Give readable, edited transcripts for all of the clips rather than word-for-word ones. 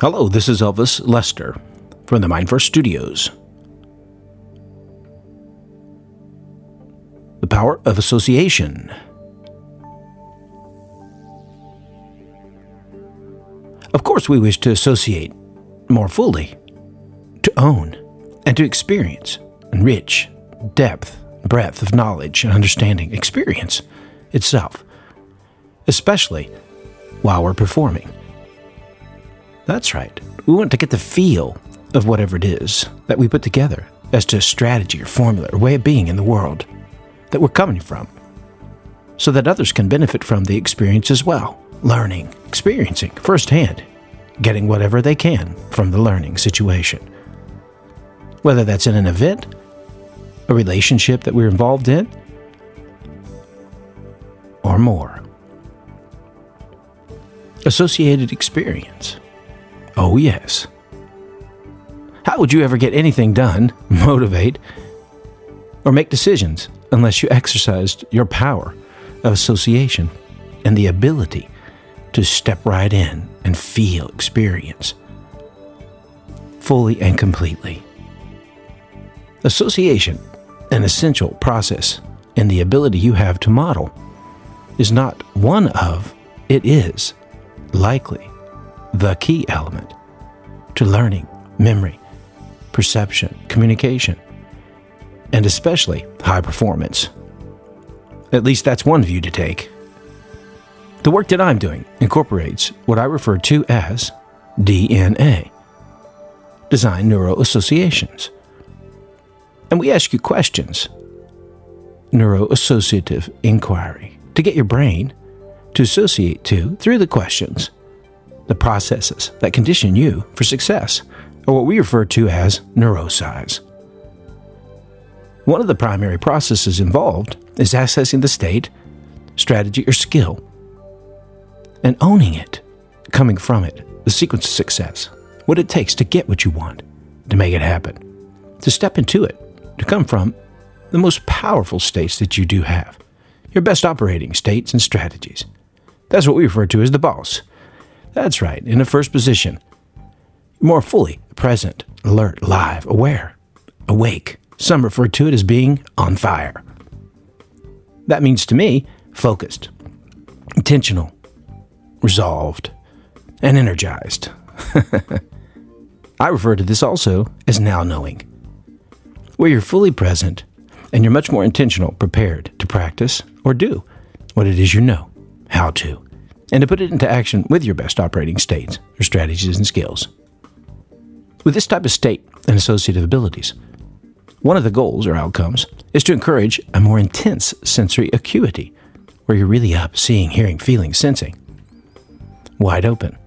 Hello, this is Elvis Lester from the Mind First Studios. The power of association. Of course, we wish to associate more fully, to own, and to experience, enrich, depth, breadth of knowledge and understanding, experience itself, especially while we're performing. That's right. We want to get the feel of whatever it is that we put together as to a strategy or formula or way of being in the world that we're coming from, so that others can benefit from the experience as well, learning, experiencing firsthand, getting whatever they can from the learning situation. Whether that's in an event, a relationship that we're involved in, or more. Associated experience. Oh yes. How would you ever get anything done, motivate, or make decisions unless you exercised your power of association and the ability to step right in and feel experience fully and completely? Association, an essential process, and the ability you have to model is not one of, it is likely the key element to learning, memory, perception, communication, and especially high performance. At least that's one view to take. The work that I'm doing incorporates what I refer to as DNA, Design Neural Associations. And we ask you questions, neuroassociative inquiry, to get your brain to associate to, through the questions, the processes that condition you for success, or what we refer to as neuroscience. One of the primary processes involved is accessing the state, strategy, or skill, and owning it, coming from it, the sequence of success, what it takes to get what you want, to make it happen, to step into it, to come from the most powerful states that you do have, your best operating states and strategies. That's what we refer to as the boss. That's right, in the first position, more fully present, alert, live, aware, awake. Some refer to it as being on fire. That means to me, focused, intentional, resolved, and energized. I refer to this also as now knowing, where you're fully present and you're much more intentional, prepared to practice or do what it is you know how to, and to put it into action with your best operating states, your strategies, and skills. With this type of state and associative abilities, one of the goals or outcomes is to encourage a more intense sensory acuity, where you're really up, seeing, hearing, feeling, sensing, wide open,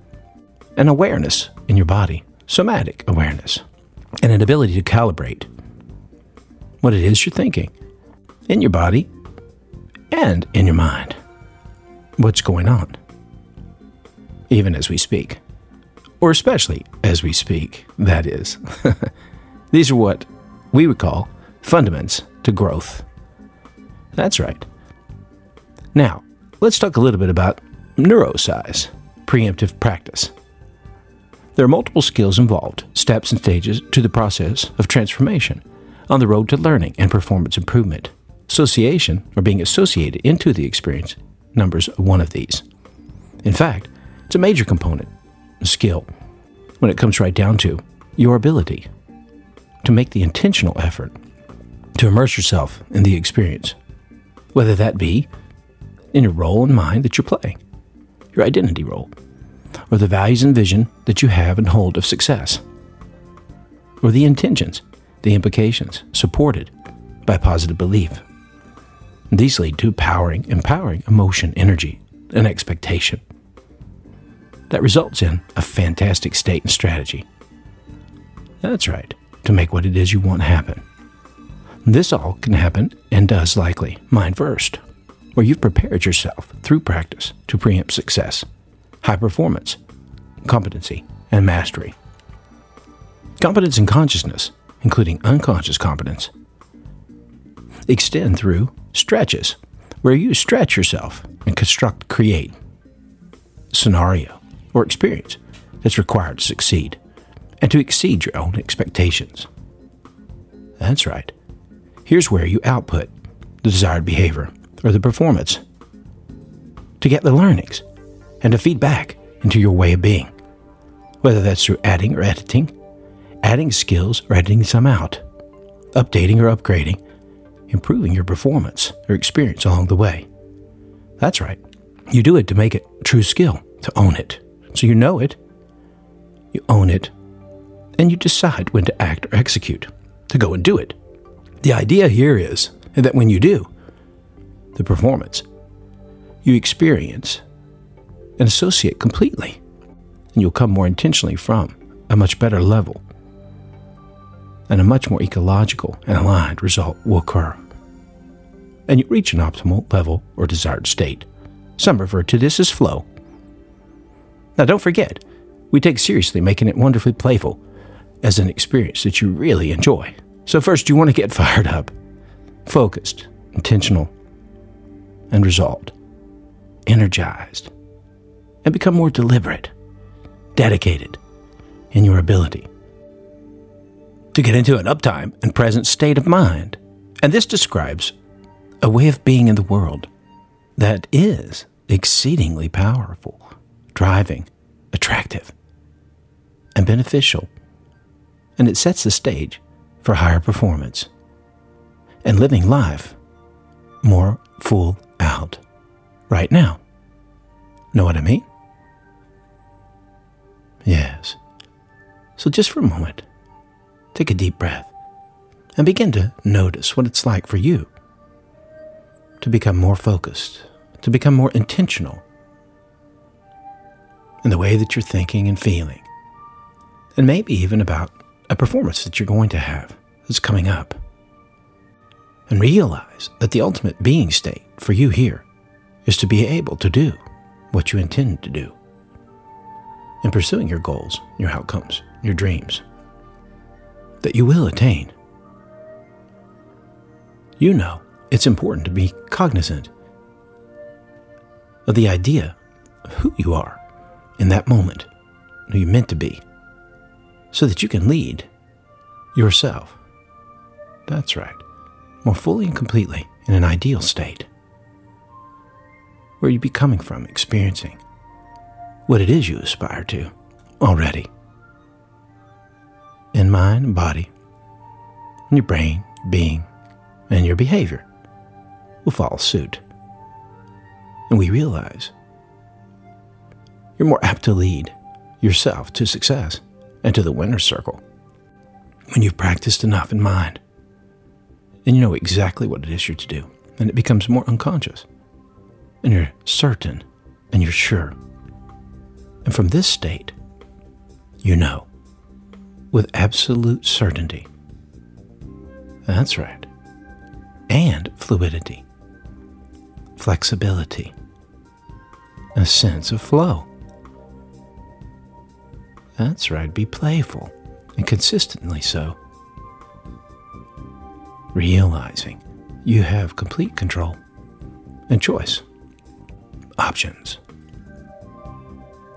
an awareness in your body, somatic awareness, and an ability to calibrate what it is you're thinking in your body and in your mind. What's going on, even as we speak, or especially as we speak, that is. These are what we would call fundaments to growth. That's right. Now, let's talk a little bit about neuroscience. Preemptive practice. There are multiple skills involved, steps and stages to the process of transformation on the road to learning and performance improvement. Association, or being associated into the experience, numbers one of these. In fact, it's a major component, a skill, when it comes right down to your ability to make the intentional effort to immerse yourself in the experience, whether that be in your role in mind that you're playing, your identity role, or the values and vision that you have and hold of success, or the intentions, the implications, supported by positive belief. These lead to empowering emotion, energy, and expectation that results in a fantastic state and strategy. That's right, to make what it is you want happen. This all can happen, and does likely, mind first, where you've prepared yourself through practice to preempt success, high performance, competency, and mastery. Competence and consciousness, including unconscious competence, extend through stretches, where you stretch yourself and create scenario or experience that's required to succeed and to exceed your own expectations. That's right. Here's where you output the desired behavior or the performance to get the learnings and to feed back into your way of being, whether that's through adding or editing, adding skills or editing some out, updating or upgrading, improving your performance or experience along the way. That's right. You do it to make it a true skill, to own it. So you know it, you own it, and you decide when to act or execute, to go and do it. The idea here is that when you do the performance, you experience and associate completely, and you'll come more intentionally from a much better level, and a much more ecological and aligned result will occur. And you reach an optimal level or desired state. Some refer to this as flow. Now don't forget, we take seriously making it wonderfully playful as an experience that you really enjoy. So first, you want to get fired up, focused, intentional, and resolved, energized, and become more deliberate, dedicated in your ability to get into an uptime and present state of mind. And this describes a way of being in the world that is exceedingly powerful, driving, attractive, and beneficial. And it sets the stage for higher performance and living life more full out right now. Know what I mean? Yes. So just for a moment, take a deep breath and begin to notice what it's like for you to become more focused, to become more intentional in the way that you're thinking and feeling, and maybe even about a performance that you're going to have that's coming up. And realize that the ultimate being state for you here is to be able to do what you intend to do in pursuing your goals, your outcomes, your dreams that you will attain. You know, it's important to be cognizant of the idea of who you are in that moment, who you're meant to be, so that you can lead yourself. That's right. More fully and completely in an ideal state, where you be coming from, experiencing what it is you aspire to already in mind and body, and your brain, being, and your behavior will follow suit. And we realize you're more apt to lead yourself to success and to the winner's circle when you've practiced enough in mind. And you know exactly what it is you're to do. And it becomes more unconscious. And you're certain. And you're sure. And from this state, you know. With absolute certainty. That's right. And fluidity. Flexibility. A sense of flow. That's right. Be playful. And consistently so. Realizing you have complete control and choice, options,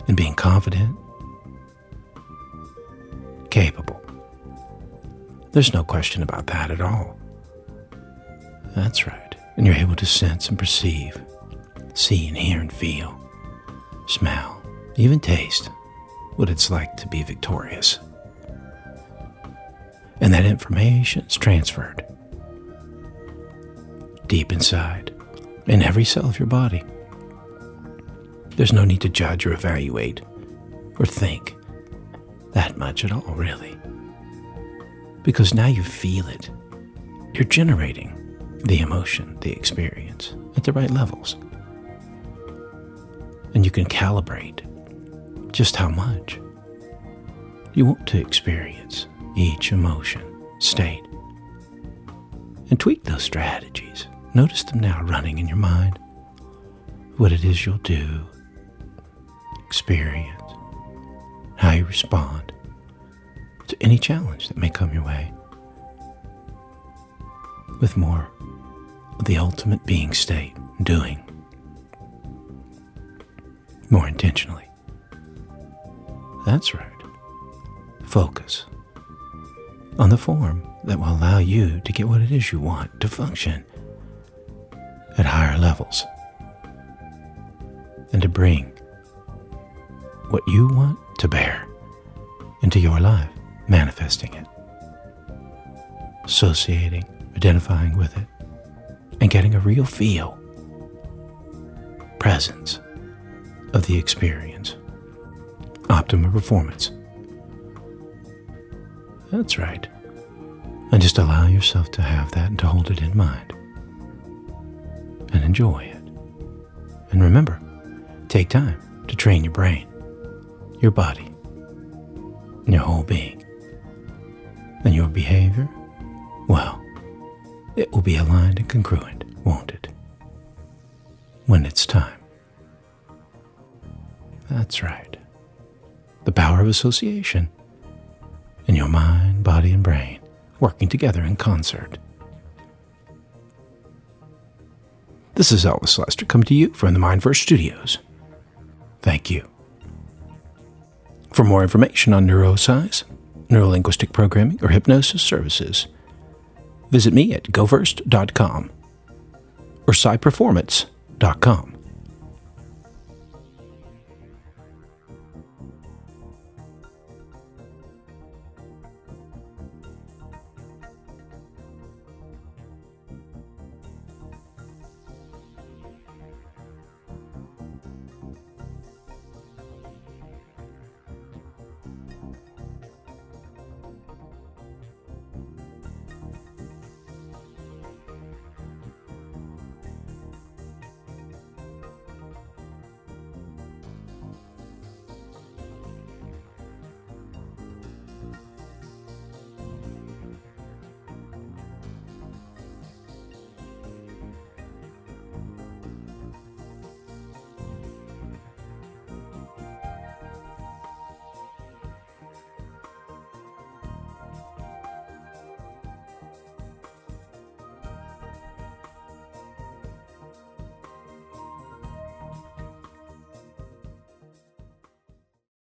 and being confident, capable. There's no question about that at all. That's right. And you're able to sense and perceive, see and hear and feel, smell, even taste what it's like to be victorious. And that information is transferred deep inside, in every cell of your body. There's no need to judge or evaluate or think that much at all, really. Because now you feel it. You're generating the emotion, the experience at the right levels. And you can calibrate just how much you want to experience each emotion, state, and tweak those strategies. Notice them now running in your mind. What it is you'll do, experience, how you respond to any challenge that may come your way. With more of the ultimate being state, doing more intentionally. That's right. Focus on the form that will allow you to get what it is you want to function at higher levels and to bring what you want to bear into your life, manifesting it, associating, identifying with it, and getting a real feel, presence of the experience, optimal performance. That's right. And just allow yourself to have that and to hold it in mind. And enjoy it. And remember, take time to train your brain, your body, and your whole being. And your behavior, well, it will be aligned and congruent, won't it? When it's time. That's right. The power of association. And your mind, body, and brain working together in concert. This is Elvis Lester coming to you from the Mind First Studios. Thank you. For more information on neuroscience, neurolinguistic programming, or hypnosis services, visit me at gofirst.com or psyperformance.com.